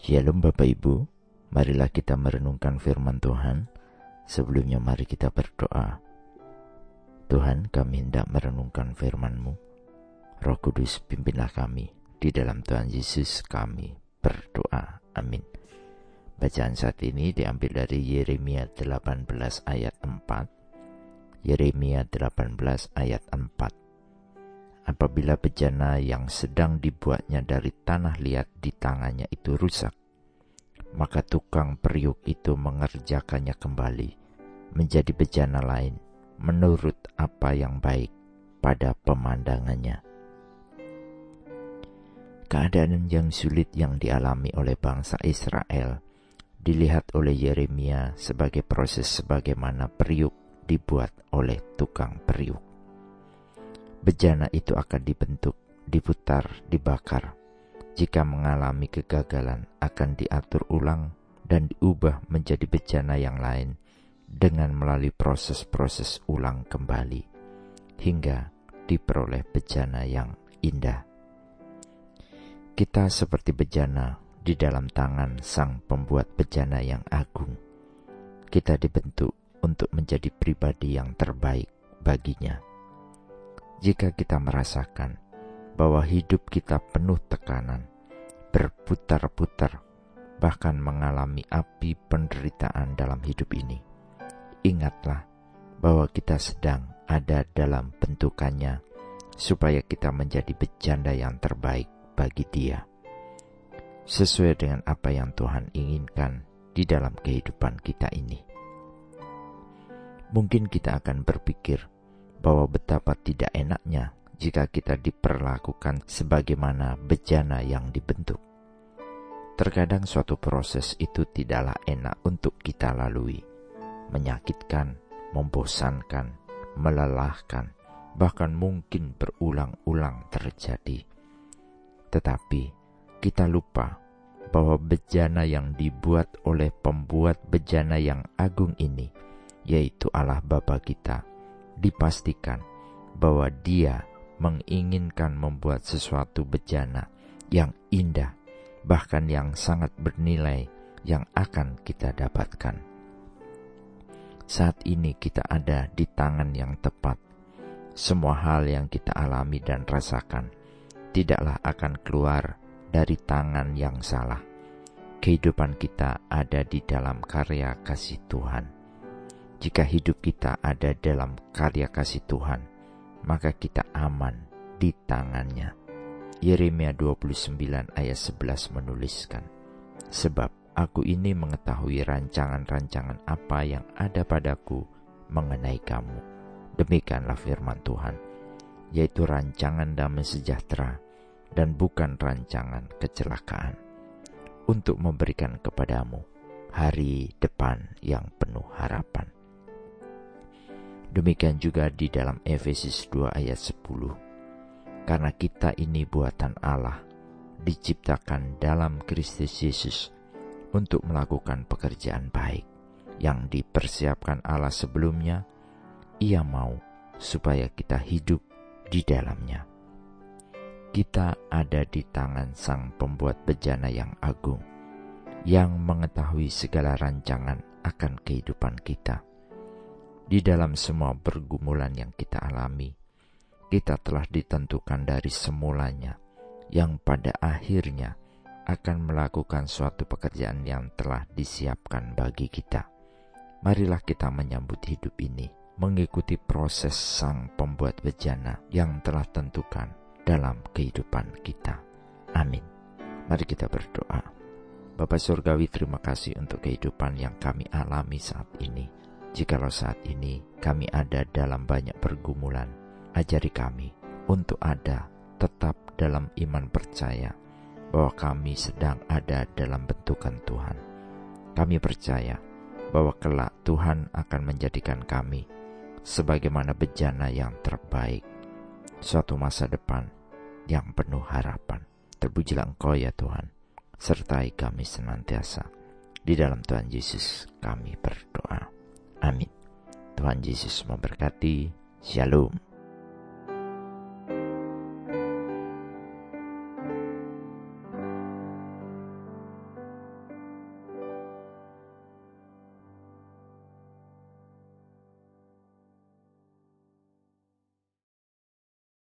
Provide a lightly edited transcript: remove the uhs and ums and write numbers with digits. Shalom Bapak Ibu, marilah kita merenungkan firman Tuhan. Sebelumnya mari kita berdoa. Tuhan, kami hendak merenungkan firman-Mu. Roh Kudus, pimpinlah kami. Di dalam Tuhan Yesus kami berdoa. Amin. Bacaan saat ini diambil dari Yeremia 18 ayat 4. Yeremia 18 ayat 4. Apabila bejana yang sedang dibuatnya dari tanah liat di tangannya itu rusak, maka tukang periuk itu mengerjakannya kembali menjadi bejana lain menurut apa yang baik pada pemandangannya. Keadaan yang sulit yang dialami oleh bangsa Israel dilihat oleh Yeremia sebagai proses sebagaimana periuk dibuat oleh tukang periuk. Bejana itu akan dibentuk, diputar, dibakar. Jika mengalami kegagalan, akan diatur ulang dan diubah menjadi bejana yang lain dengan melalui proses-proses ulang kembali, hingga diperoleh bejana yang indah. Kita seperti bejana di dalam tangan sang pembuat bejana yang agung. Kita dibentuk untuk menjadi pribadi yang terbaik baginya. Jika kita merasakan bahwa hidup kita penuh tekanan, berputar-putar, bahkan mengalami api penderitaan dalam hidup ini, ingatlah bahwa kita sedang ada dalam bentukannya, supaya kita menjadi bejana yang terbaik bagi Dia, sesuai dengan apa yang Tuhan inginkan di dalam kehidupan kita ini. Mungkin kita akan berpikir bahwa betapa tidak enaknya jika kita diperlakukan sebagaimana bejana yang dibentuk. Terkadang suatu proses itu tidaklah enak untuk kita lalui, menyakitkan, membosankan, melelahkan, bahkan mungkin berulang-ulang terjadi. Tetapi kita lupa bahwa bejana yang dibuat oleh pembuat bejana yang agung ini, yaitu Allah Bapa kita, dipastikan bahwa Dia menginginkan membuat sesuatu bejana yang indah, bahkan yang sangat bernilai yang akan kita dapatkan. Saat ini kita ada di tangan yang tepat. Semua hal yang kita alami dan rasakan tidaklah akan keluar dari tangan yang salah. Kehidupan kita ada di dalam karya kasih Tuhan. Jika hidup kita ada dalam karya kasih Tuhan, maka kita aman di tangannya. Yeremia 29 ayat 11 menuliskan, "Sebab aku ini mengetahui rancangan-rancangan apa yang ada padaku mengenai kamu." Demikianlah firman Tuhan, yaitu rancangan damai sejahtera dan bukan rancangan kecelakaan, untuk memberikan kepadamu hari depan yang penuh harapan. Demikian juga di dalam Efesus 2 ayat 10. Karena kita ini buatan Allah, diciptakan dalam Kristus Yesus untuk melakukan pekerjaan baik yang dipersiapkan Allah sebelumnya. Ia mau supaya kita hidup di dalamnya. Kita ada di tangan sang pembuat bejana yang agung, yang mengetahui segala rancangan akan kehidupan kita. Di dalam semua pergumulan yang kita alami, kita telah ditentukan dari semulanya, yang pada akhirnya akan melakukan suatu pekerjaan yang telah disiapkan bagi kita. Marilah kita menyambut hidup ini, mengikuti proses sang pembuat bejana yang telah tentukan dalam kehidupan kita. Amin. Mari kita berdoa. Bapa Surgawi, terima kasih untuk kehidupan yang kami alami saat ini. Jikalau saat ini kami ada dalam banyak pergumulan, ajari kami untuk ada tetap dalam iman percaya bahwa kami sedang ada dalam bentukan Tuhan. Kami percaya bahwa kelak Tuhan akan menjadikan kami sebagaimana bejana yang terbaik, suatu masa depan yang penuh harapan. Terpujilah Engkau ya Tuhan, sertai kami senantiasa. Di dalam Tuhan Yesus kami berdoa. Amin. Tuhan Yesus memberkati. Shalom.